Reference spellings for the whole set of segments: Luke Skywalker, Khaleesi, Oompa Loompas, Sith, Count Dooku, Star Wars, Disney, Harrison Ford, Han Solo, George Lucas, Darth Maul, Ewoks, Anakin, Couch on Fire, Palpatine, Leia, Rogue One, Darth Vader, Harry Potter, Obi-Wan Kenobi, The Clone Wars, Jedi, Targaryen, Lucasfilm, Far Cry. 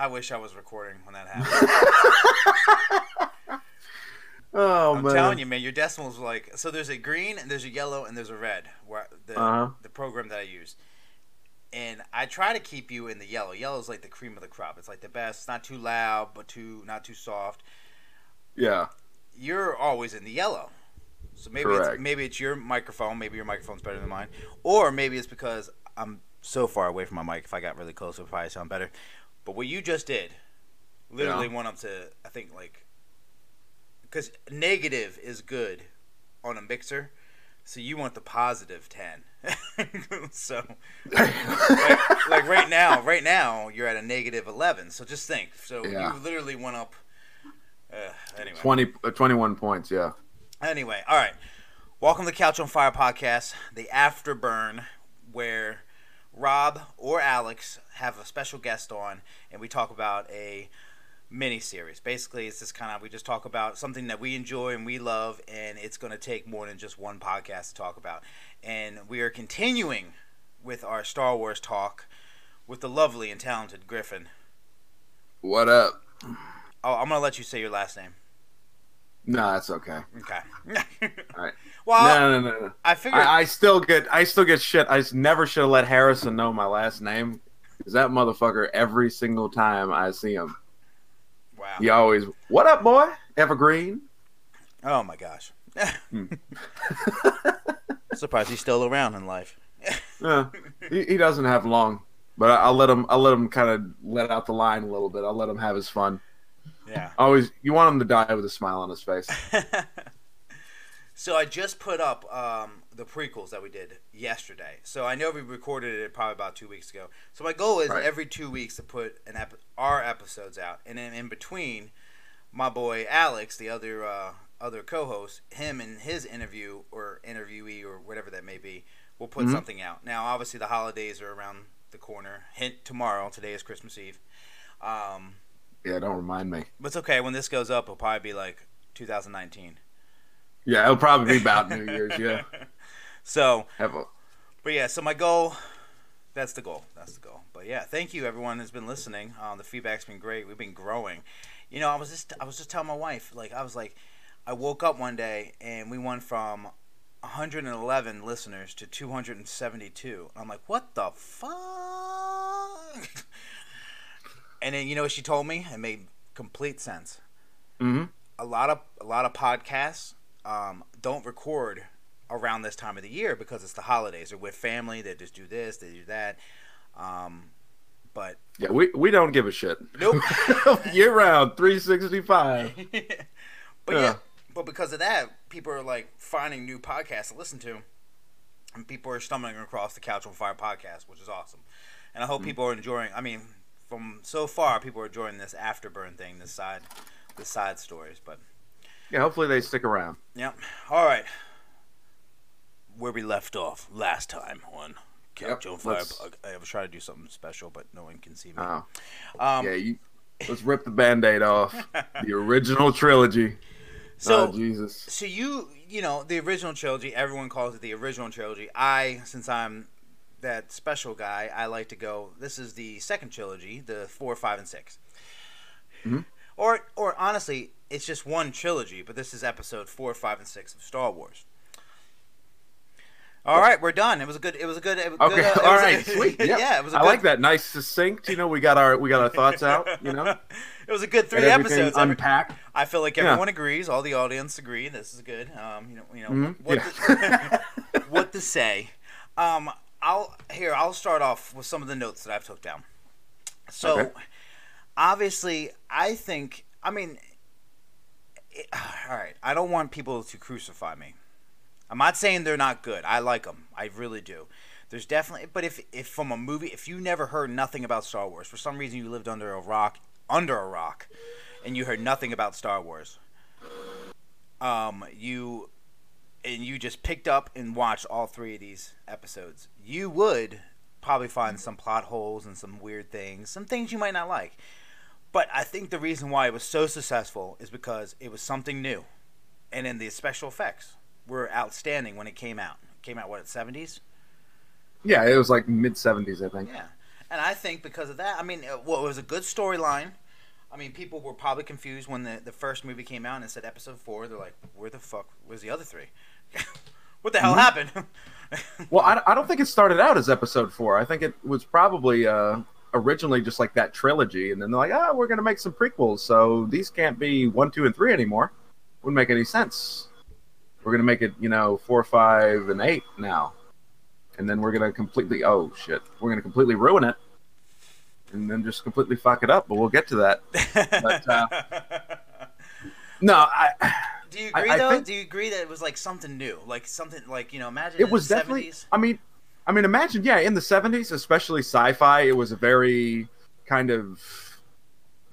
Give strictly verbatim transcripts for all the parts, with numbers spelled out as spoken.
I wish I was recording when that happened. Oh, I'm man. telling you, man, your decimals were like, so there's a green and there's a yellow and there's a red, where the, uh-huh. the program that I use. And I try to keep you in the yellow. Yellow's like the cream of the crop. It's like the best. It's not too loud, but too not too soft. Yeah. You're always in the yellow. So maybe it's, maybe it's your microphone. Maybe your microphone's better than mine. Or maybe it's because I'm so far away from my mic. If I got really close, it would probably sound better. But what you just did literally yeah. went up to, I think, like... Because negative is good on a mixer. So you want the positive ten. So, like, like right now, right now, you're at a negative eleven. So just think. So yeah. you literally went up... Uh, anyway. twenty, uh, twenty-one points, yeah. Anyway, all right. Welcome to Couch on Fire podcast, the afterburn, where Rob or Alex have a special guest on, and we talk about a mini-series. Basically, it's just kind of, we just talk about something that we enjoy and we love, and it's going to take more than just one podcast to talk about. And we are continuing with our Star Wars talk with the lovely and talented Griffin. What up? Oh, I'm gonna let you say your last name. No, that's okay. Okay. All right. Well, no, no, no, no. I figured I, I still get, I still get shit. I never should have let Harrison know my last name, because that motherfucker every single time I see him. Wow. He always, "What up, boy? Evergreen." Oh my gosh. Hmm. Surprised he's still around in life. Yeah, he, he doesn't have long, but I, I'll let him. I'll let him kind of let out the line a little bit. I'll let him have his fun. Yeah. Always, you want him to die with a smile on his face. So I just put up um, the prequels that we did yesterday. So I know we recorded it probably about two weeks ago. So my goal is right. every two weeks to put an ep- our episodes out, and then in between, my boy Alex, the other uh, other co-host, him and his interview or interviewee or whatever that may be, will put mm-hmm. something out. Now, obviously, the holidays are around the corner. Hint: tomorrow. Today is Christmas Eve. Um. Yeah, don't remind me. But it's okay. When this goes up, it'll probably be like two thousand nineteen. Yeah, it'll probably be about New Year's, yeah. So, Have a... but yeah, so my goal, that's the goal. That's the goal. But yeah, thank you, everyone who's been listening. Um, the feedback's been great. We've been growing. You know, I was just I was just telling my wife, like, I was like, I woke up one day, and we went from one hundred eleven listeners to two hundred seventy-two. I'm like, what the fuck? And then, you know what she told me? It made complete sense. Mm-hmm. A lot of a lot of podcasts um, don't record around this time of the year because it's the holidays. They're with family. They just do this. They do that. Um, but yeah, we, we don't give a shit. Nope. Year round, three sixty-five. Yeah. But yeah. yeah, but because of that, people are like finding new podcasts to listen to, and people are stumbling across the Couch on Fire podcast, which is awesome. And I hope mm-hmm. people are enjoying. I mean. From so far, people are enjoying this afterburn thing, this side, the side stories. But yeah, hopefully they stick around. Yep. All right. Where we left off last time on Couch yep, on Fire. I was trying to do something special, but no one can see me. Oh. Um, yeah, you, let's rip the Band-Aid off. The original trilogy. So, oh, Jesus. So you, you know, the original trilogy. Everyone calls it the original trilogy. I, since I'm that special guy, I like to go, this is the second trilogy, the four, five, and six. Mm-hmm. Or or honestly, it's just one trilogy, but this is episode four, five, and six of Star Wars. All right, we're done. It was a good it was a good, it was okay. good uh, it all was right. A, Sweet. Yep. Yeah, it was a I good, like that. Nice, succinct, you know, we got our we got our thoughts out, you know. It was a good three episodes. Unpacked. Every, I feel like everyone yeah. agrees, all the audience agree, this is good. Um, you know, you know mm-hmm. what yeah. to, what to say. Um I'll here. I'll start off with some of the notes that I've took down. So, okay. obviously, I think. I mean, it, all right. I don't want people to crucify me. I'm not saying they're not good. I like them. I really do. There's definitely. But if if from a movie, if you never heard nothing about Star Wars, for some reason you lived under a rock, under a rock, and you heard nothing about Star Wars. Um, you. And you just picked up and watched all three of these episodes, you would probably find some plot holes and some weird things, some things you might not like. But I think the reason why it was so successful is because it was something new. And then the special effects were outstanding when it came out. It came out, what, seventies? Yeah, it was like mid-seventies, I think. Yeah. And I think because of that, I mean, well, it was a good storyline. I mean, people were probably confused when the, the first movie came out and it said episode four. They're like, where the fuck was the other three? What the hell mm-hmm. happened? Well, I, I don't think it started out as episode four. I think it was probably uh, originally just like that trilogy. And then they're like, oh, we're going to make some prequels. So these can't be one, two, and three anymore. Wouldn't make any sense. We're going to make it, you know, four, five, and eight now. And then we're going to completely, oh, shit. We're going to completely ruin it. And then just completely fuck it up. But we'll get to that. But, uh, no, I... Do you agree I, I though? Think, Do you agree that it was like something new, like something like you know? Imagine it was in the definitely. seventies. I mean, I mean, imagine yeah, in the seventies, especially sci-fi, it was a very kind of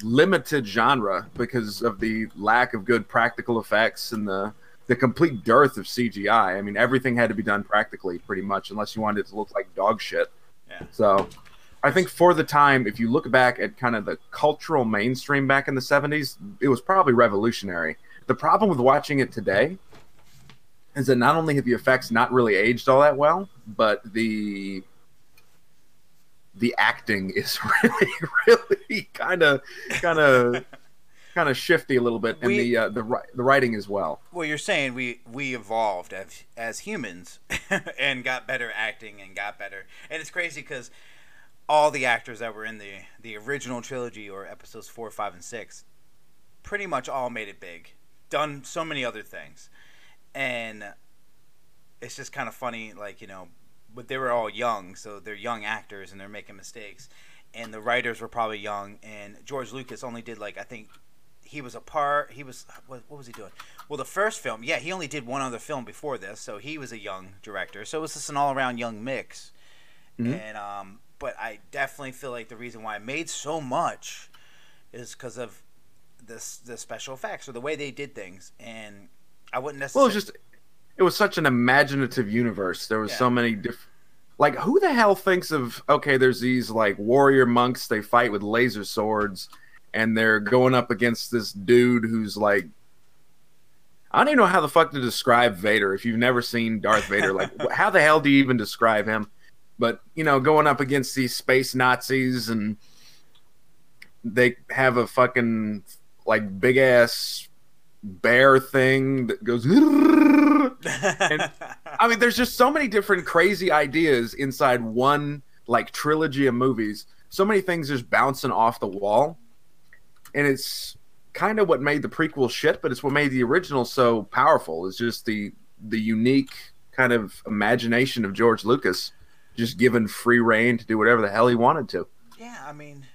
limited genre because of the lack of good practical effects and the the complete dearth of C G I. I mean, everything had to be done practically, pretty much, unless you wanted it to look like dog shit. Yeah. So, I think for the time, if you look back at kind of the cultural mainstream back in the seventies, it was probably revolutionary. The problem with watching it today is that not only have the effects not really aged all that well, but the the acting is really, really kind of, kind of, kind of shifty a little bit, we, and the uh, the the writing as well. Well, you're saying we we evolved as as humans and got better acting and got better, and it's crazy because all the actors that were in the the original trilogy or episodes four, five, and six, pretty much all made it big. Done so many other things, and it's just kind of funny, like, you know, but they were all young, so they're young actors and they're making mistakes, and the writers were probably young, and George Lucas only did, like, I think he was a part he was what, what was he doing well the first film yeah he only did one other film before this, so he was a young director, so it was just an all-around young mix. Mm-hmm. And um but I definitely feel like the reason why I made so much is because of This the special effects or the way they did things, and I wouldn't necessarily. Well, it was just it was such an imaginative universe. There was yeah. so many different. Like, who the hell thinks of okay? There's these like warrior monks. They fight with laser swords, and they're going up against this dude who's like, I don't even know how the fuck to describe Vader. If you've never seen Darth Vader, like how the hell do you even describe him? But you know, going up against these space Nazis, and they have a fucking. Like big ass bear thing that goes. And, I mean, there's just so many different crazy ideas inside one like trilogy of movies. So many things just bouncing off the wall, and it's kind of what made the prequel shit, but it's what made the original so powerful. It's just the the unique kind of imagination of George Lucas, just given free reign to do whatever the hell he wanted to. Yeah, I mean,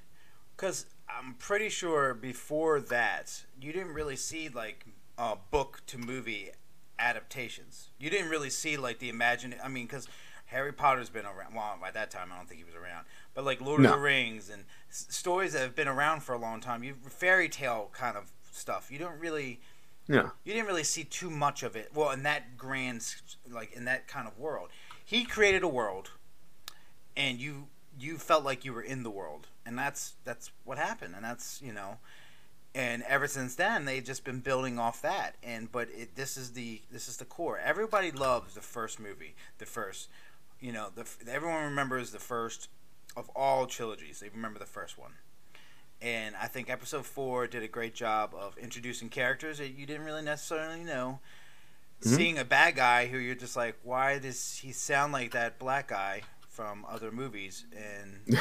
because. I'm pretty sure before that, you didn't really see, like, uh, book-to-movie adaptations. You didn't really see, like, the imagine. I mean, because Harry Potter's been around. Well, by that time, I don't think he was around. But, like, Lord no. of the Rings and s stories that have been around for a long time, you fairy tale kind of stuff. You don't really yeah. You didn't really see too much of it. Well, in that grand, like, in that kind of world. He created a world, and you you felt like you were in the world. And that's that's what happened, and that's you know, and ever since then they've just been building off that. And but it, this is the this is the core. Everybody loves the first movie, the first, you know, the everyone remembers the first of all trilogies. They remember the first one, and I think Episode Four did a great job of introducing characters that you didn't really necessarily know. Mm-hmm. Seeing a bad guy who you're just like, why does he sound like that black guy from other movies? And.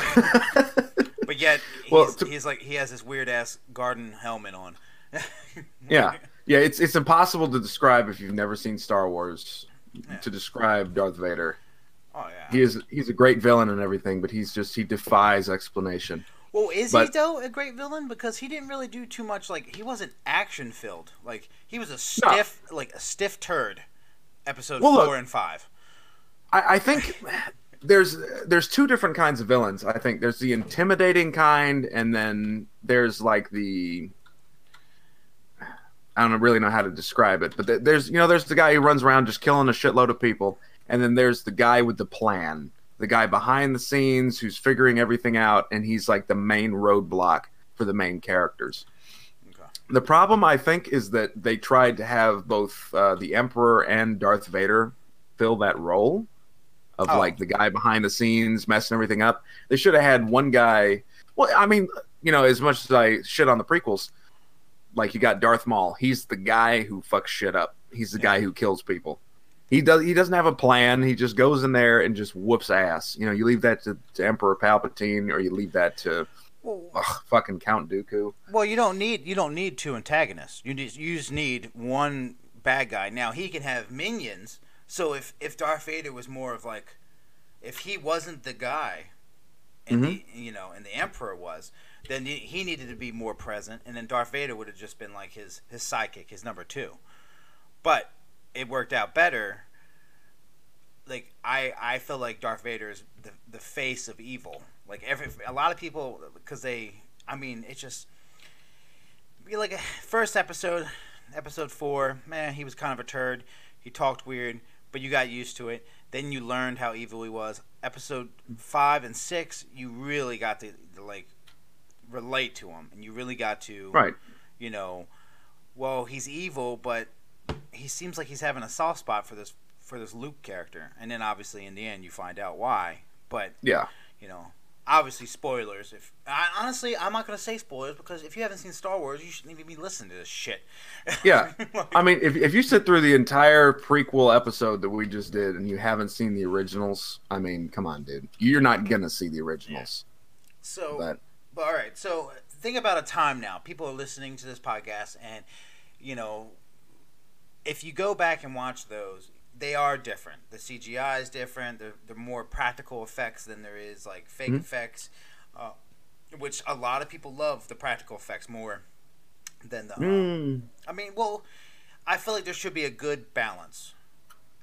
But yet, he's, well, to, he's like he has this weird ass garden helmet on. yeah, yeah, it's it's impossible to describe if you've never seen Star Wars. Yeah. To describe Darth Vader. Oh yeah, he is he's a great villain and everything, but he's just he defies explanation. Well, is but, he though a great villain? Because he didn't really do too much. Like, he wasn't action filled. Like, he was a stiff no. like a stiff turd. Episode well, four look, and five. I, I think. There's there's two different kinds of villains, I think. There's the intimidating kind, and then there's like the I don't really know how to describe it, but there's you know there's the guy who runs around just killing a shitload of people, and then there's the guy with the plan, the guy behind the scenes who's figuring everything out, and he's like the main roadblock for the main characters. Okay. The problem, I think, is that they tried to have both uh, the Emperor and Darth Vader fill that role. of oh. like the guy behind the scenes messing everything up. They should have had one guy. Well, I mean, you know, as much as I shit on the prequels, like you got Darth Maul. He's the guy who fucks shit up. He's the yeah. guy who kills people. He does. He doesn't have a plan. He just goes in there and just whoops ass. You know, you leave that to, to Emperor Palpatine, or you leave that to ugh, fucking Count Dooku. Well, you don't need you don't need two antagonists. You just you just need one bad guy. Now he can have minions. So if if Darth Vader was more of like, if he wasn't the guy, and mm-hmm. the, you know, and the Emperor was, then he needed to be more present, and then Darth Vader would have just been like his his sidekick, his number two. But it worked out better. Like I, I feel like Darth Vader is the the face of evil. Like every a lot of people, because they, I mean, it's just like first episode, episode four. Man, he was kind of a turd. He talked weird, but you got used to it. Then you learned how evil he was. Episode five and six, you really got to like relate to him, and you really got to, right? You know, well, he's evil, but he seems like he's having a soft spot for this for this Luke character, and then obviously in the end you find out why. But yeah, you know, obviously spoilers. If I, honestly, I'm not gonna say spoilers because if you haven't seen Star Wars, you shouldn't even be listening to this shit. Yeah, like, I mean, if if you sit through the entire prequel episode that we just did and you haven't seen the originals, I mean, come on, dude, you're not gonna see the originals. Yeah. So, but, but all right, so think about a time now. People are listening to this podcast, and you know. If you go back and watch those, they are different. The C G I is different. They're, they're more practical effects than there is like fake mm-hmm. effects, uh, which a lot of people love the practical effects more than the. Um, mm. I mean, well, I feel like there should be a good balance,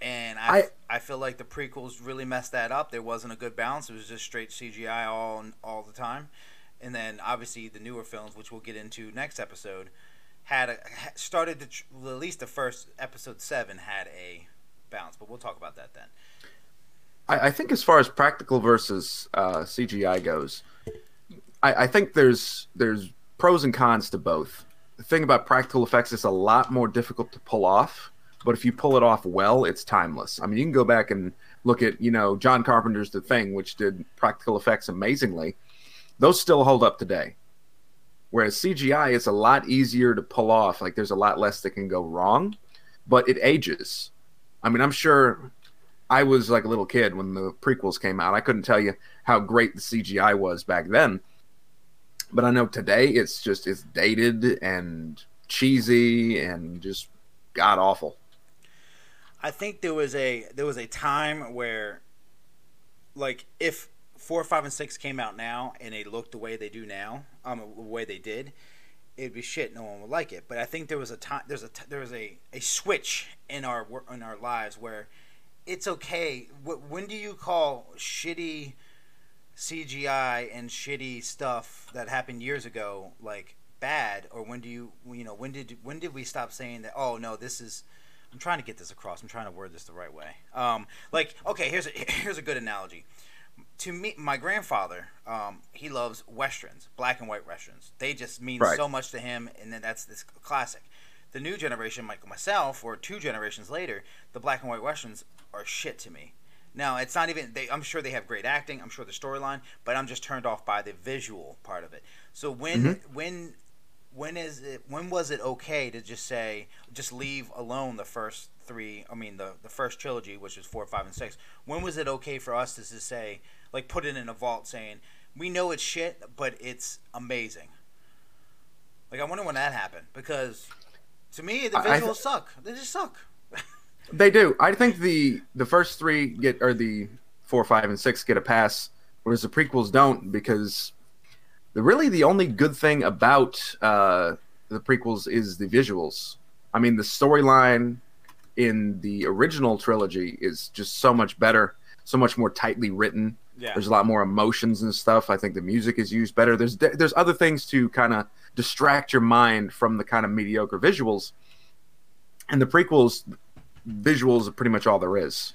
and I, I I feel like the prequels really messed that up. There wasn't a good balance. It was just straight C G I all all the time, and then obviously the newer films, which we'll get into next episode. Had a, started to, well, at least the first episode seven had a bounce, but we'll talk about that then. I, I think as far as practical versus uh, C G I goes, I, I think there's there's pros and cons to both. The thing about practical effects is a lot more difficult to pull off, but if you pull it off well, it's timeless. I mean, you can go back and look at you know John Carpenter's The Thing, which did practical effects amazingly. Those still hold up today. Whereas C G I is a lot easier to pull off. Like, there's a lot less that can go wrong, but it ages. I mean, I'm sure I was like a little kid when the prequels came out. I couldn't tell you how great the C G I was back then. But I know today it's just, it's dated and cheesy and just god-awful. I think there was a there was a time where, like, if four, five, and six came out now and they looked the way they do now, um, the way they did, it'd be shit. No one would like it. But I think there was a time, there's a there was a, a switch in our in our lives where it's okay. When do you call shitty C G I and shitty stuff that happened years ago like bad, or when do you you know when did when did we stop saying that? Oh no, this is. I'm trying to get this across. I'm trying to word this the right way. Um, like okay, here's a, here's a good analogy. To me, my grandfather, um, he loves Westerns, black and white Westerns. They just mean right. so much to him, and then that's this classic. The new generation, like myself, or two generations later, the black and white Westerns are shit to me. Now, it's not even – I'm sure they have great acting. I'm sure the storyline, but I'm just turned off by the visual part of it. So when mm-hmm. when when is it when was it okay to just say just leave alone the first three – I mean the, the first trilogy, which is four, five, and six. When was it okay for us to just say – like put it in a vault saying, we know it's shit, but it's amazing. Like, I wonder when that happened. Because, to me, the visuals th- suck. They just suck. They do. I think the the first three get, or the four, five, and six get a pass, whereas the prequels don't, because the, really the only good thing about uh, the prequels is the visuals. I mean, the storyline in the original trilogy is just so much better, so much more tightly written. Yeah. There's a lot more emotions and stuff. I think the music is used better. There's there's other things to kind of distract your mind from the kind of mediocre visuals. And the prequels, visuals are pretty much all there is.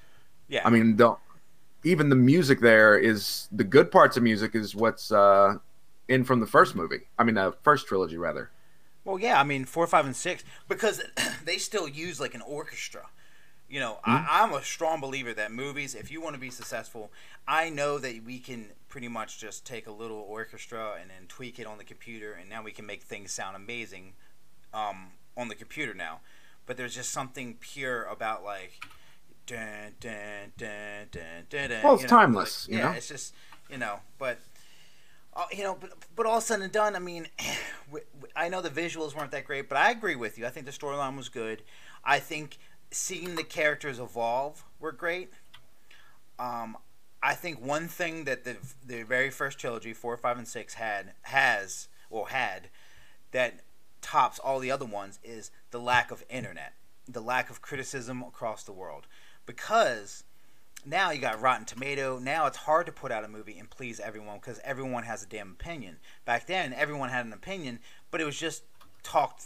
Yeah. I mean, the, even the music there is the good parts of music is what's uh, in from the first movie. I mean, the uh, first trilogy rather. Well, yeah. I mean, four, five, and six because they still use like an orchestra. You know, mm-hmm. I, I'm a strong believer that movies, if you want to be successful, I know that we can pretty much just take a little orchestra and then tweak it on the computer, and now we can make things sound amazing um, on the computer now. But there's just something pure about, like, dun, dun, dun, dun, dun, dun, well, it's you know, timeless. Like, you yeah, know? It's just, you know, but, uh, you know, but, but all said and done, I mean, I know the visuals weren't that great, but I agree with you. I think the storyline was good. I think seeing the characters evolve were great. Um, I think one thing that the the very first trilogy, four, five, and six had has or had that tops all the other ones is the lack of internet, the lack of criticism across the world, because now you got Rotten Tomato. Now it's hard to put out a movie and please everyone because everyone has a damn opinion. Back then, everyone had an opinion, but it was just talked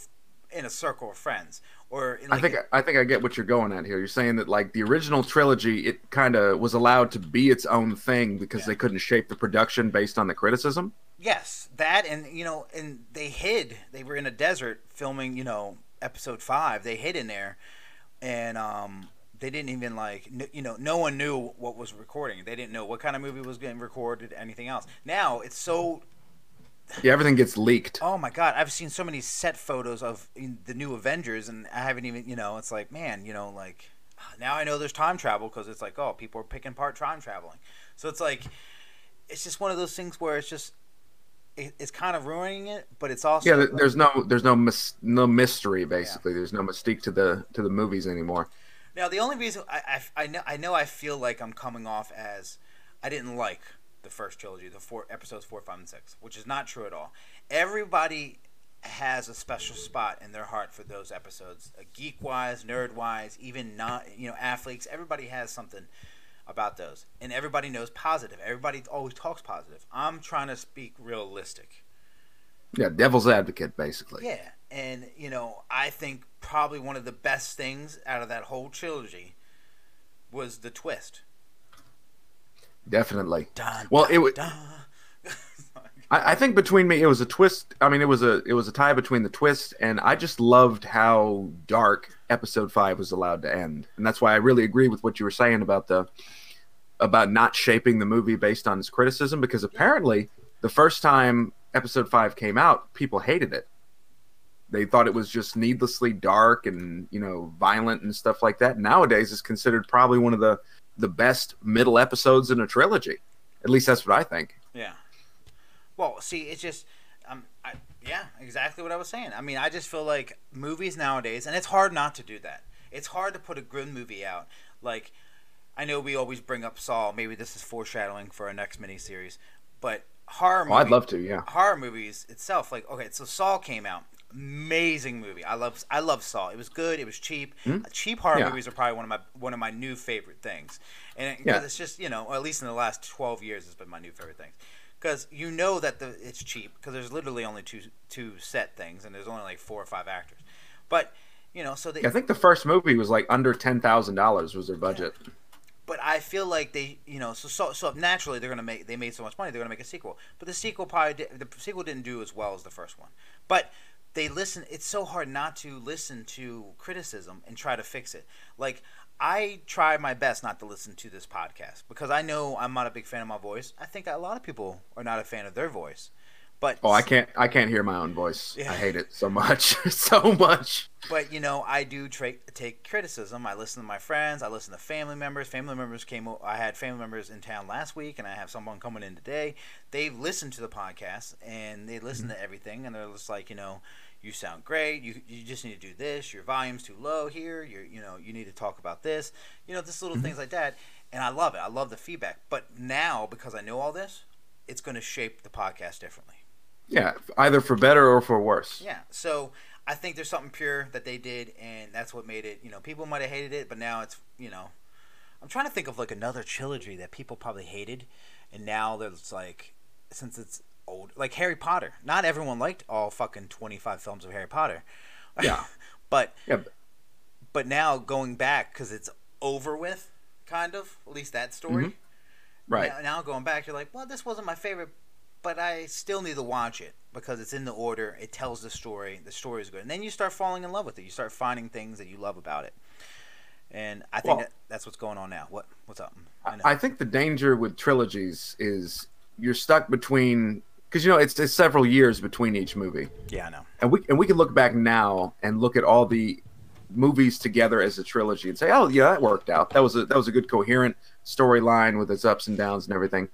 in a circle of friends. Or in like I think a, I think I get what you're going at here. You're saying that like the original trilogy, it kind of was allowed to be its own thing because yeah. they couldn't shape the production based on the criticism. Yes, that and you know, and they hid. They were in a desert filming, you know, episode five. They hid in there, and um, they didn't even like you know, no one knew what was recording. They didn't know what kind of movie was getting recorded, anything else. Now it's so. Yeah, everything gets leaked. Oh my God, I've seen so many set photos of the new Avengers, and I haven't even, you know, it's like, man, you know, like now I know there's time travel because it's like, oh, people are picking apart time traveling. So it's like, it's just one of those things where it's just, it, it's kind of ruining it, but it's also yeah. There's no, there's no, mis no mystery basically. Yeah. There's no mystique to the to the movies anymore. Now the only reason I, I I know I know I feel like I'm coming off as I didn't like. The first trilogy, the four episodes four, five, and six, which is not true at all. Everybody has a special spot in their heart for those episodes. Geek-wise, nerd-wise, even not you know athletes. Everybody has something about those, and everybody knows positive. Everybody always talks positive. I'm trying to speak realistic. Yeah, devil's advocate, basically. Yeah, and you know, I think probably one of the best things out of that whole trilogy was the twist. Definitely. Dun, well, dun, it was. I, I think between me, it was a twist. I mean, it was a it was a tie between the twist, and I just loved how dark Episode Five was allowed to end, and that's why I really agree with what you were saying about the about not shaping the movie based on its criticism, because apparently the first time Episode Five came out, people hated it. They thought it was just needlessly dark and you know violent and stuff like that. Nowadays, it's considered probably one of the the best middle episodes in a trilogy. At least that's what I think. Yeah. Well, see, it's just, um, I, yeah, exactly what I was saying. I mean, I just feel like movies nowadays, and it's hard not to do that. It's hard to put a good movie out. Like, I know we always bring up Saw. Maybe this is foreshadowing for our next miniseries. But horror movies. Oh, I'd love to, yeah. Horror movies itself. Like, okay, so Saw came out. Amazing movie. I love I love Saw. It was good. It was cheap. Mm-hmm. Cheap horror yeah. movies are probably one of my one of my new favorite things. And it, yeah. it's just you know, or at least in the last twelve years, it's been my new favorite thing. Because you know that the it's cheap because there's literally only two two set things and there's only like four or five actors. But you know, so they, I think the first movie was like under ten thousand dollars was their budget. Yeah. But I feel like they, you know, so so so naturally they're gonna make they made so much money they're gonna make a sequel. But the sequel probably did, the sequel didn't do as well as the first one. But they listen. It's so hard not to listen to criticism and try to fix it. Like I try my best not to listen to this podcast because I know I'm not a big fan of my voice. I think a lot of people are not a fan of their voice. But oh, I can't. I can't hear my own voice. Yeah. I hate it so much, so much. But you know, I do tra take criticism. I listen to my friends. I listen to family members. Family members came. I had family members in town last week, and I have someone coming in today. They've listened to the podcast and they listen mm-hmm. to everything, and they're just like, you know, you sound great. You you just need to do this. Your volume's too low here. You you know you need to talk about this. You know, just little mm-hmm. things like that. And I love it. I love the feedback. But now because I know all this, it's going to shape the podcast differently. Yeah, either for better or for worse. Yeah, so I think there's something pure that they did, and that's what made it. You know, people might have hated it, but now it's you know, I'm trying to think of like another trilogy that people probably hated, and now there's like, since it's old, like Harry Potter. Not everyone liked all fucking twenty-five films of Harry Potter. Yeah, but yeah. but now going back because it's over with, kind of at least that story. Mm-hmm. Right now, now going back, you're like, well, this wasn't my favorite. But I still need to watch it because it's in the order. It tells the story. The story is good. And then you start falling in love with it. You start finding things that you love about it. And I think well, that, that's what's going on now. What what's up? I, I think the danger with trilogies is you're stuck between, because you know it's, it's several years between each movie. Yeah, I know. And we and we can look back now and look at all the movies together as a trilogy and say, oh yeah, that worked out. That was a that was a good coherent storyline with its ups and downs and everything.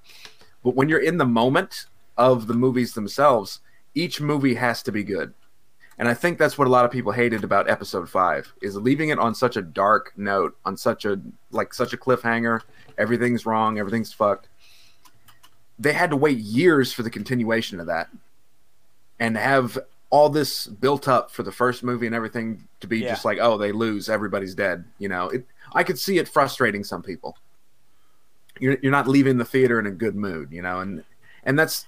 But when you're in the moment of the movies themselves, each movie has to be good. And I think that's what a lot of people hated about Episode Five, is leaving it on such a dark note, on such a like such a cliffhanger. Everything's wrong, everything's fucked. They had to wait years for the continuation of that, and have all this built up for the first movie and everything to be yeah. just like, oh, they lose, everybody's dead. You know, it, I could see it frustrating some people. You're you're not leaving the theater in a good mood, you know, and and that's.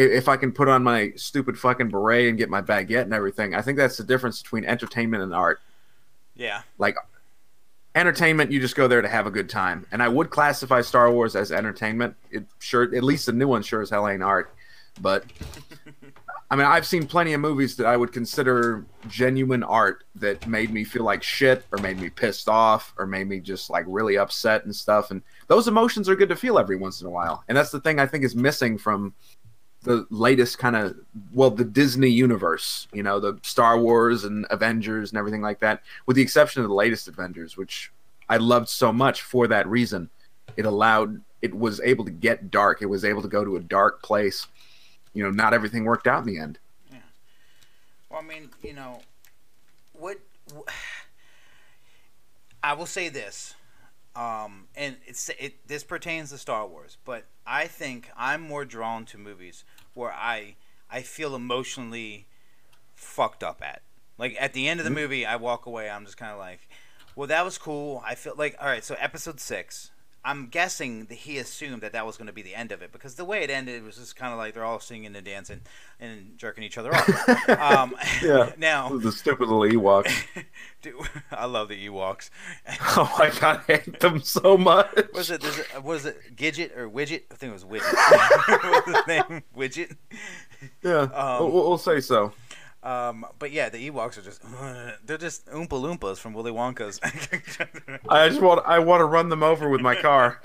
If I can put on my stupid fucking beret and get my baguette and everything, I think that's the difference between entertainment and art. Yeah. Like, entertainment, you just go there to have a good time. And I would classify Star Wars as entertainment. It sure, at least the new one sure as hell ain't art. But, I mean, I've seen plenty of movies that I would consider genuine art that made me feel like shit or made me pissed off or made me just, like, really upset and stuff. And those emotions are good to feel every once in a while. And that's the thing I think is missing from the latest kind of, well, the Disney universe, you know, the Star Wars and Avengers and everything like that, with the exception of the latest Avengers, which I loved so much for that reason. It allowed, it was able to get dark. It was able to go to a dark place. You know, not everything worked out in the end. Yeah. Well, I mean, you know, what, what I will say this, um, and it's, it, this pertains to Star Wars, but I think I'm more drawn to movies where I I feel emotionally fucked up at. Like, at the end of the movie, I walk away. I'm just kind of like, well, that was cool. I feel like, all right, so episode six, I'm guessing that he assumed that that was going to be the end of it, because the way it ended, it was just kind of like they're all singing and dancing and jerking each other off. um, yeah. Now the stupid little Ewoks. Dude, I love the Ewoks. Oh my god, I hate them so much. Was it? Was it? Was it Gidget or Widget? I think it was Widget. What was his name? Widget. Yeah. Um, we'll, we'll say so. Um, but yeah, the Ewoks are just—they're just Oompa Loompas from Willy Wonka's. I just want—I want to run them over with my car.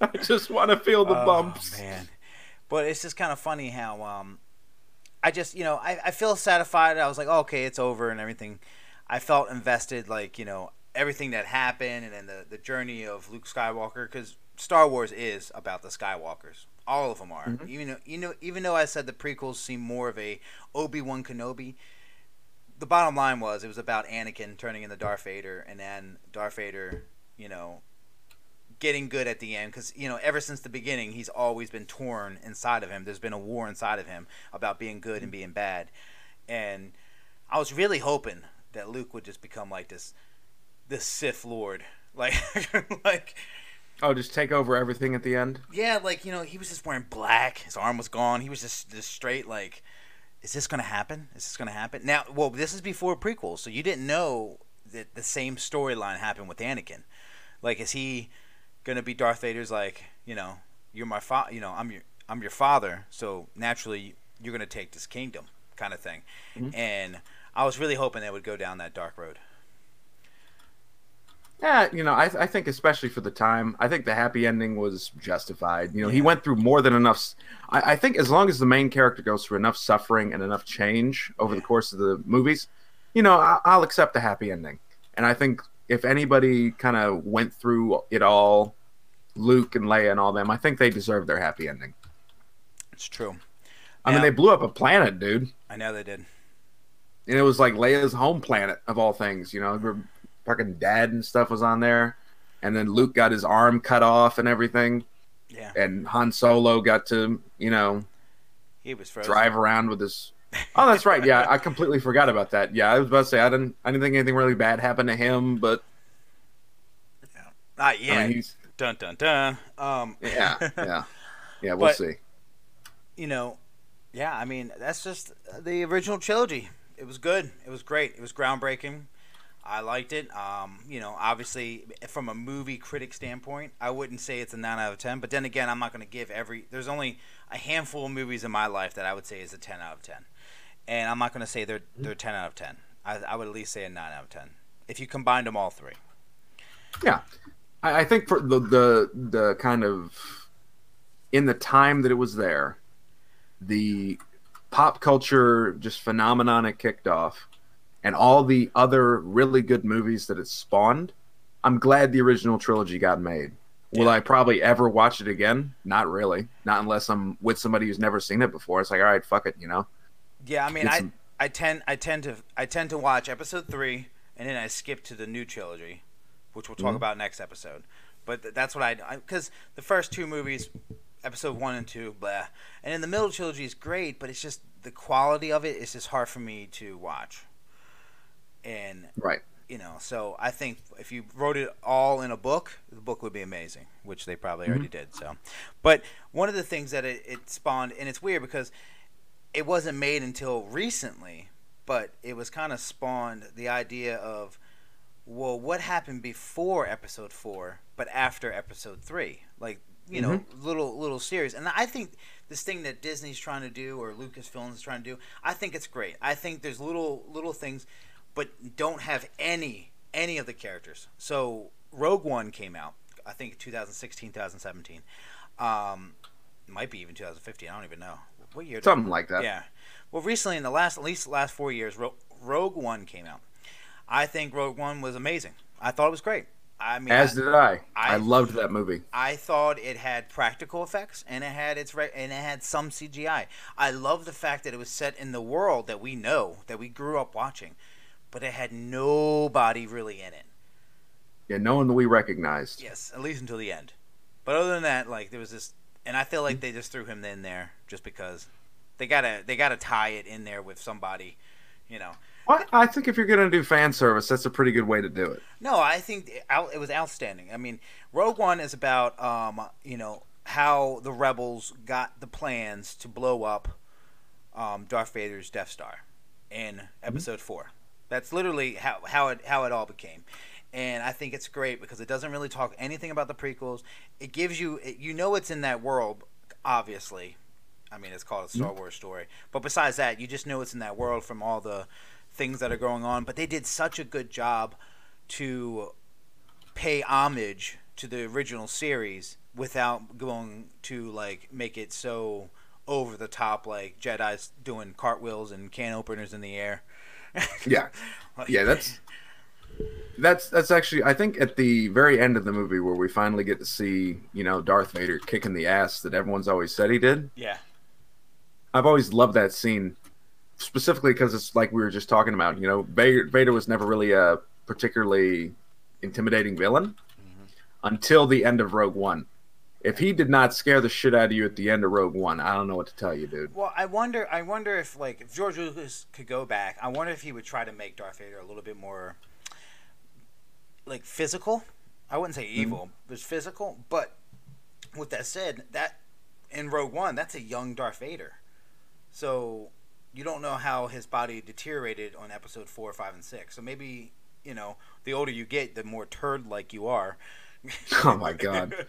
I just want to feel the oh, bumps. Man, but it's just kind of funny how um, I just you know I, I feel satisfied. I was like, oh, okay, it's over and everything. I felt invested, like you know everything that happened and then the the journey of Luke Skywalker, because Star Wars is about the Skywalkers. All of them are. Mm-hmm. Even though you know, even though I said the prequels seem more of a Obi-Wan Kenobi, the bottom line was it was about Anakin turning into Darth Vader, and then Darth Vader, you know, getting good at the end, because you know, ever since the beginning, he's always been torn inside of him. There's been a war inside of him about being good and being bad, and I was really hoping that Luke would just become like this, this Sith Lord, like, like. Oh, just take over everything at the end? Yeah, like, you know, he was just wearing black. His arm was gone. He was just, just straight like, is this going to happen? Is this going to happen? Now, well, this is before prequels, so you didn't know that the same storyline happened with Anakin. Like, is he going to be Darth Vader's like, you know, you're my fa- you know, I'm your I'm your father, so naturally you're going to take this kingdom kind of thing. Mm-hmm. And I was really hoping that it would go down that dark road. Yeah, you know, I, I think especially for the time, I think the happy ending was justified. You know, yeah. He went through more than enough. I, I think as long as the main character goes through enough suffering and enough change over yeah. the course of the movies, you know, I, I'll accept the happy ending. And I think if anybody kind of went through it all, Luke and Leia and all them, I think they deserve their happy ending. It's true. I now, mean, they blew up a planet, dude. I know they did. And it was like Leia's home planet, of all things, you know. Mm-hmm. Fucking dad and stuff was on there, and then Luke got his arm cut off and everything. Yeah. And Han Solo got to, you know, he was frozen. Drive around with his. Oh, that's right. Yeah, I completely forgot about that. Yeah, I was about to say I didn't. I didn't think anything really bad happened to him, but yeah, not yet. I mean, he's... Dun dun dun. Um. yeah, yeah, yeah. We'll but, see. You know, yeah. I mean, that's just the original trilogy. It was good. It was great. It was groundbreaking. I liked it. Um, you know, obviously, from a movie critic standpoint, I wouldn't say it's a nine out of ten. But then again, I'm not going to give every – there's only a handful of movies in my life that I would say is a ten out of ten. And I'm not going to say they're they're ten out of ten. I, I would at least say a nine out of ten if you combined them all three. Yeah, I, I think for the, the the kind of in the time that it was there, the pop culture just phenomenon it kicked off, and all the other really good movies that it spawned. I'm glad the original trilogy got made. Will yeah. I probably ever watch it again? Not really. Not unless I'm with somebody who's never seen it before. It's like, all right, fuck it, you know. Yeah, I mean, I, some... I tend, I tend to, I tend to watch episode three, and then I skip to the new trilogy, which we'll talk mm-hmm. about next episode. But th- that's what I, because the first two movies, episode one and two, blah, and then the middle trilogy is great, but it's just the quality of it is just hard for me to watch. And right. You know, so I think if you wrote it all in a book, the book would be amazing, which they probably mm-hmm. already did. So, but one of the things that it, it spawned, and it's weird because it wasn't made until recently, but it was kind of spawned the idea of, well, what happened before episode four, but after episode three, like you mm-hmm. know, little little series. And I think this thing that Disney's trying to do or Lucasfilm is trying to do, I think it's great. I think there's little little things. But don't have any any of the characters. So Rogue One came out, I think two thousand sixteen, two thousand seventeen, um, might be even two thousand fifteen. I don't even know what year. Something like that. Yeah. Well, recently in the last at least the last four years, Ro- Rogue One came out. I think Rogue One was amazing. I thought it was great. I mean, as I, did I. I. I loved that movie. I thought it had practical effects and it had its re- and it had some C G I. I love the fact that it was set in the world that we know that we grew up watching. But it had nobody really in it. Yeah, no one that we recognized. Yes, at least until the end. But other than that, like there was this, and I feel like they just threw him in there just because they gotta they gotta tie it in there with somebody, you know. Well, I think if you're gonna do fan service, that's a pretty good way to do it. No, I think it was outstanding. I mean, Rogue One is about um, you know, how the rebels got the plans to blow up um, Darth Vader's Death Star in Episode mm-hmm. Four. That's literally how how it how it all became, and I think it's great because it doesn't really talk anything about the prequels. It gives you it, you know it's in that world, obviously. I mean, it's called a Star Wars story, but besides that, you just know it's in that world from all the things that are going on. But they did such a good job to pay homage to the original series without going to like make it so over the top, like Jedi's doing cartwheels and can openers in the air. yeah yeah that's that's that's actually I think at the very end of the movie where we finally get to see, you know, Darth Vader kicking the ass that everyone's always said he did. Yeah, I've always loved that scene specifically because it's like we were just talking about, you know, Vader, Vader was never really a particularly intimidating villain mm-hmm. until the end of Rogue One. If he did not scare the shit out of you at the end of Rogue One, I don't know what to tell you, dude. Well, I wonder I wonder if, like, if George Lucas could go back, I wonder if he would try to make Darth Vader a little bit more, like, physical. I wouldn't say evil, mm-hmm. but physical. But with that said, that in Rogue One, that's a young Darth Vader. So you don't know how his body deteriorated on episode four, five, and six. So maybe, you know, the older you get, the more turd-like you are. Oh, my God.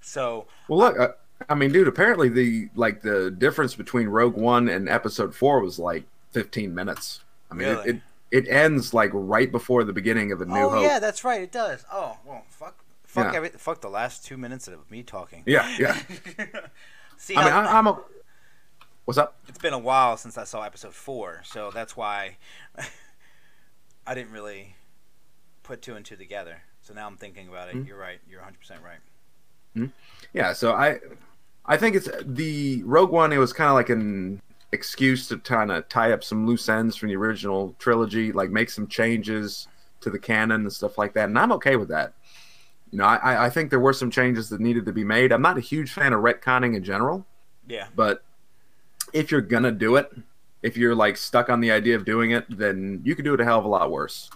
So well, look, I, I mean, dude. Apparently, the like the difference between Rogue One and Episode Four was like fifteen minutes. I mean, really? it, it it ends like right before the beginning of A New oh, Hope. Oh yeah, that's right. It does. Oh well, fuck, fuck, yeah. every, fuck the last two minutes of me talking. Yeah, yeah. See, I mean, how, I, I'm a. What's up? It's been a while since I saw Episode Four, so that's why I didn't really put two and two together. So now I'm thinking about it. Mm-hmm. You're right. You're one hundred percent right. Yeah, so I I think it's the Rogue One, it was kind of like an excuse to kind of tie up some loose ends from the original trilogy, like make some changes to the canon and stuff like that, and I'm okay with that. You know, I, I think there were some changes that needed to be made. I'm not a huge fan of retconning in general. Yeah. But if you're going to do it, if you're like stuck on the idea of doing it, then you could do it a hell of a lot worse.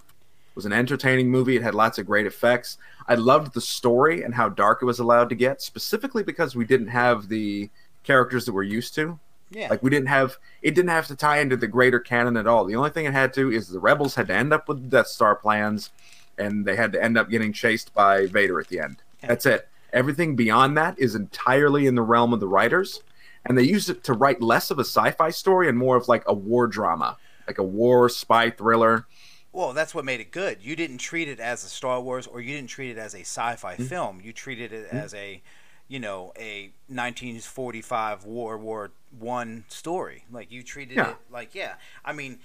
It was an entertaining movie. It had lots of great effects. I loved the story and how dark it was allowed to get, specifically because we didn't have the characters that we're used to. Yeah. Like, we didn't have... It didn't have to tie into the greater canon at all. The only thing it had to is the rebels had to end up with the Death Star plans, and they had to end up getting chased by Vader at the end. Okay. That's it. Everything beyond that is entirely in the realm of the writers, and they used it to write less of a sci-fi story and more of, like, a war drama. Like a war spy thriller. Well, that's what made it good. You didn't treat it as a Star Wars, or you didn't treat it as a sci-fi mm-hmm. film. You treated it mm-hmm. as a, you know, a nineteen forty-five World War One story. Like, you treated yeah. it like, yeah. I mean,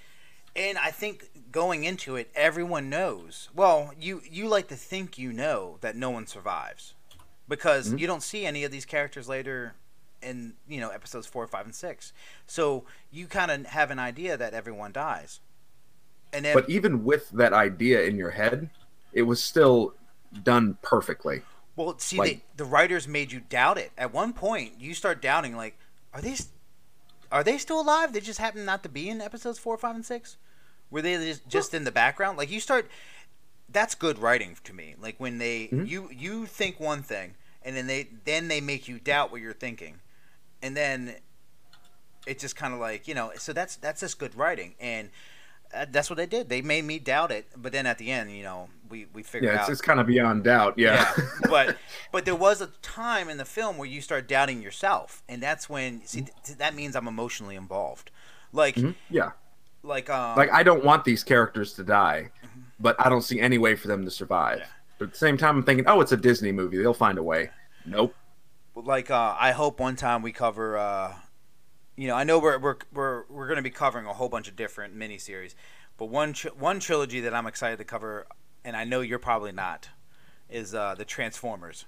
and I think going into it, everyone knows. Well, you, you like to think you know that no one survives, because mm-hmm. you don't see any of these characters later in, you know, episodes four, five, and six. So you kind of have an idea that everyone dies. And then, but even with that idea in your head, it was still done perfectly. Well, see, like, the, the writers made you doubt it. At one point, you start doubting, like, are they, are they still alive? They just happen not to be in episodes four, five, and six? Were they just, just in the background? Like, you start – that's good writing to me. Like, when they mm-hmm. – you you think one thing, and then they then they make you doubt what you're thinking. And then it's just kind of like, you know – so that's, that's just good writing. And – Uh, that's what they did. They made me doubt it, but then at the end, you know, we we figured out. Yeah, it's out, just kind of beyond doubt. Yeah, yeah. But but there was a time in the film where you start doubting yourself, and that's when see th- that means I'm emotionally involved. Like mm-hmm. yeah, like um, like I don't want these characters to die, mm-hmm. but I don't see any way for them to survive. Yeah. But at the same time, I'm thinking, oh, it's a Disney movie; they'll find a way. Nope. Like uh, I hope one time we cover. Uh, You know, I know we're we're we're we're going to be covering a whole bunch of different miniseries, but one tr- one trilogy that I'm excited to cover, and I know you're probably not, is uh, the Transformers.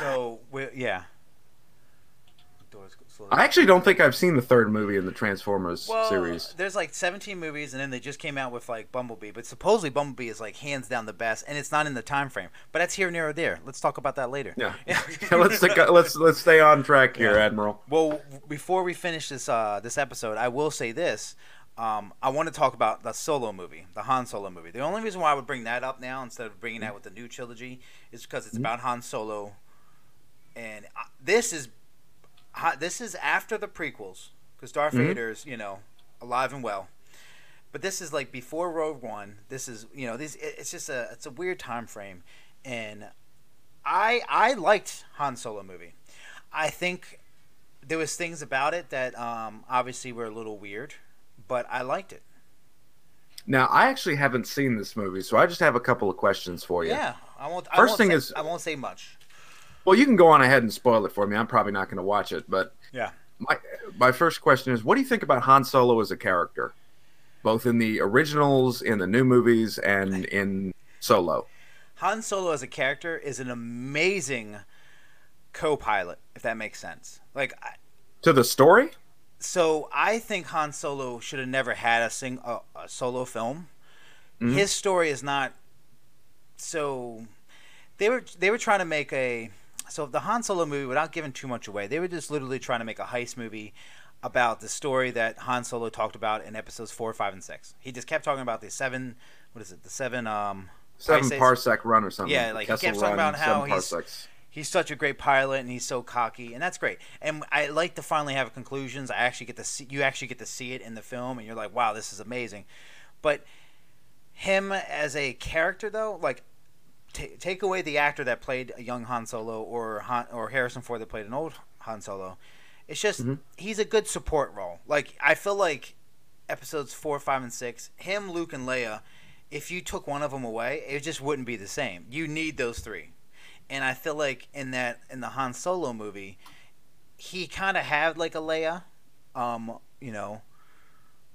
so we yeah. I actually don't think I've seen the third movie in the Transformers well, series. There's like seventeen movies, and then they just came out with like Bumblebee, but supposedly Bumblebee is like hands down the best, and it's not in the time frame. But that's here, near, or there. Let's talk about that later. Yeah, yeah let's stick, let's let's stay on track here, yeah. Admiral. Well, before we finish this uh, this episode, I will say this: um, I want to talk about the Solo movie, the Han Solo movie. The only reason why I would bring that up now instead of bringing that with the new trilogy is because it's mm-hmm. about Han Solo, and I, this is. This is after the prequels, because Darth mm-hmm. Vader's, you know, alive and well. But this is like before Rogue One. This is, you know, these. It's just a, it's a weird time frame, and I, I liked Han Solo movie. I think there was things about it that um, obviously were a little weird, but I liked it. Now I actually haven't seen this movie, so I just have a couple of questions for you. Yeah, I won't. First I won't thing say, is, I won't say much. Well, you can go on ahead and spoil it for me. I'm probably not going to watch it, but yeah. My my first question is, what do you think about Han Solo as a character, both in the originals, in the new movies, and in Solo? Han Solo as a character is an amazing co-pilot, if that makes sense. Like I, to the story. So I think Han Solo should have never had a sing a, a solo film. Mm-hmm. His story is not so. They were they were trying to make a. So the Han Solo movie, without giving too much away, they were just literally trying to make a heist movie about the story that Han Solo talked about in episodes four, five, and six. He just kept talking about the seven, what is it, the seven, um, seven parsec run or something. Yeah, like he kept talking about how he's he's such a great pilot and he's so cocky, and that's great. And I like to finally have conclusions. I actually get to see, you actually get to see it in the film, and you're like, wow, this is amazing. But him as a character, though, like. T- take away the actor that played a young Han Solo or Han- or Harrison Ford that played an old Han Solo. It's just mm-hmm. he's a good support role. Like I feel like episodes four, five, and six, him, Luke, and Leia. If you took one of them away, it just wouldn't be the same. You need those three, and I feel like in that in the Han Solo movie, he kind of had like a Leia, um, you know,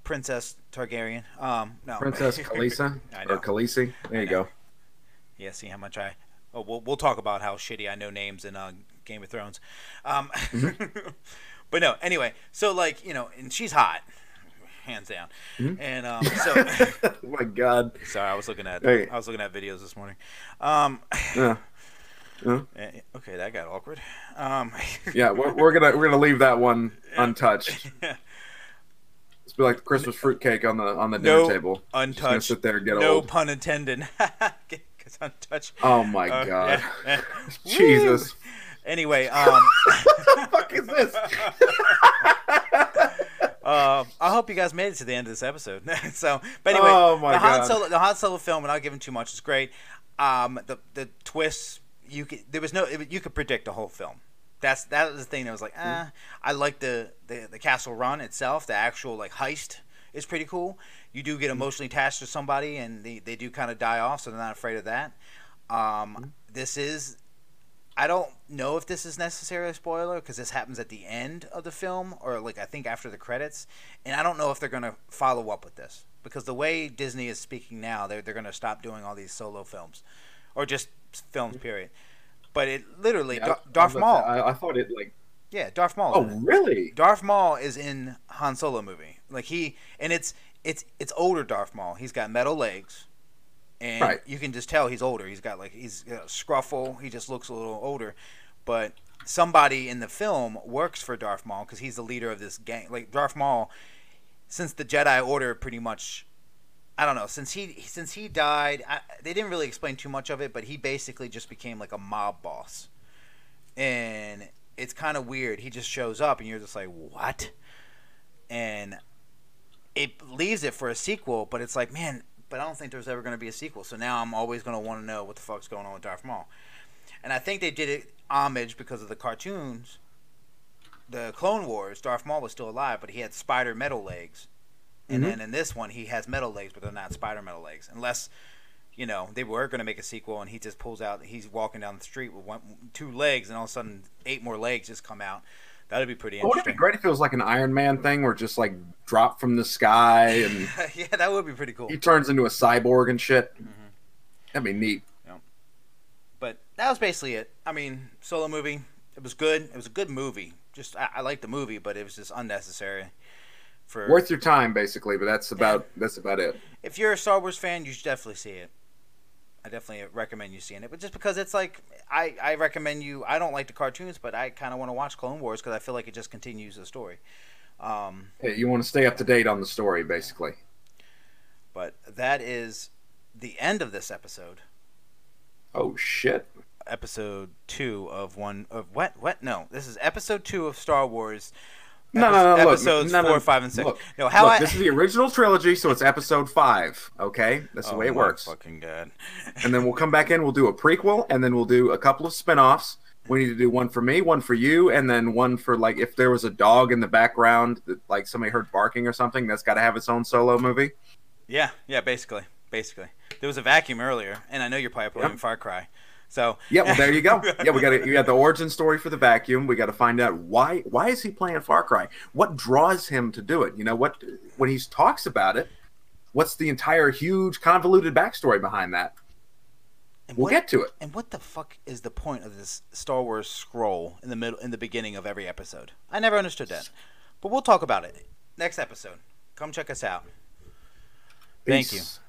Princess Targaryen. Um, no, Princess Khaleesi or Khaleesi. There you go. Yeah, see how much I. Oh, we'll we'll talk about how shitty I know names in uh, Game of Thrones, um, mm-hmm. but no. Anyway, so like you know, and she's hot, hands down. Mm-hmm. And um, so, oh my God. Sorry, I was looking at hey. I was looking at videos this morning. Um, yeah. yeah. Okay, that got awkward. Um, yeah, we're, we're gonna we're gonna leave that one untouched. Yeah. It's be like the Christmas fruitcake on the on the dinner no table. Untouched. Just gonna sit there and get no old. Pun intended. It's untouched. Oh my uh, God! Yeah, yeah. Jesus. Anyway, um, what the fuck is this? uh, I hope you guys made it to the end of this episode. so, but anyway, oh my the God. Han Solo, the Han Solo film, and I'll give him too much. It's great. Um, the the twists you could, there was no it, you could predict the whole film. That's that was the thing that was like, eh. Mm-hmm. I like the, the the Castle Run itself, the actual like heist. is pretty cool. You do get emotionally attached to somebody, and they, they do kind of die off, so they're not afraid of that. Um, mm-hmm. This is... I don't know if this is necessarily a spoiler, because this happens at the end of the film, or like I think after the credits, and I don't know if they're going to follow up with this, because the way Disney is speaking now, they're, they're going to stop doing all these solo films, or just films, period. But it literally, yeah, Darth I, I Maul. I, I thought it like... Yeah, Darth Maul. Oh, really? Darth Maul is in Han Solo movie. Like he, and it's it's it's older Darth Maul. He's got metal legs, and right. you can just tell he's older. He's got like he's you know, scruffle. He just looks a little older. But somebody in the film works for Darth Maul because he's the leader of this gang. Like Darth Maul, since the Jedi Order, pretty much, I don't know. Since he since he died, I, they didn't really explain too much of it. But he basically just became like a mob boss, and it's kind of weird. He just shows up, and you're just like, what? And it leaves it for a sequel, but it's like, man, but I don't think there's ever going to be a sequel. So now I'm always going to want to know what the fuck's going on with Darth Maul. And I think they did it homage because of the cartoons. The Clone Wars, Darth Maul was still alive, but he had spider metal legs. And mm-hmm. then in this one, he has metal legs, but they're not spider metal legs. Unless... You know, they were going to make a sequel, and he just pulls out. He's walking down the street with one, two legs, and all of a sudden, eight more legs just come out. That'd be pretty interesting. Well, it'd be great if it was like an Iron Man thing, where it just like dropped from the sky, and yeah, that would be pretty cool. He turns into a cyborg and shit. Mm-hmm. That'd be neat. Yeah. But that was basically it. I mean, Solo movie. It was good. It was a good movie. Just I, I liked the movie, but it was just unnecessary. For worth your time, basically. But that's about yeah. that's about it. If you're a Star Wars fan, you should definitely see it. I definitely recommend you seeing it, but just because it's like I, I recommend you. I don't like the cartoons, but I kind of want to watch Clone Wars because I feel like it just continues the story. Um, hey, you want to stay up to date on the story, basically. But that is the end of this episode. Oh shit! Episode two of one of what what? No, this is episode two of Star Wars. No, episode, no, no, episodes no, no, four, five, and six. Look, no, how look, I... this is the original trilogy, so it's episode five. Okay, that's the oh, way it works. Fucking god! And then we'll come back in. We'll do a prequel, and then we'll do a couple of spinoffs. We need to do one for me, one for you, and then one for like if there was a dog in the background that like somebody heard barking or something. That's got to have its own solo movie. Yeah, yeah, basically, basically. There was a vacuum earlier, and I know you're probably playing yep. Far Cry. So yeah, well, there you go. Yeah, we got you got the origin story for the vacuum. We got to find out why why is he playing Far Cry? What draws him to do it? You know what? When he talks about it, what's the entire huge convoluted backstory behind that? And we'll what, get to it. And what the fuck is the point of this Star Wars scroll in the middle in the beginning of every episode? I never understood that. But we'll talk about it next episode. Come check us out. Peace. Thank you.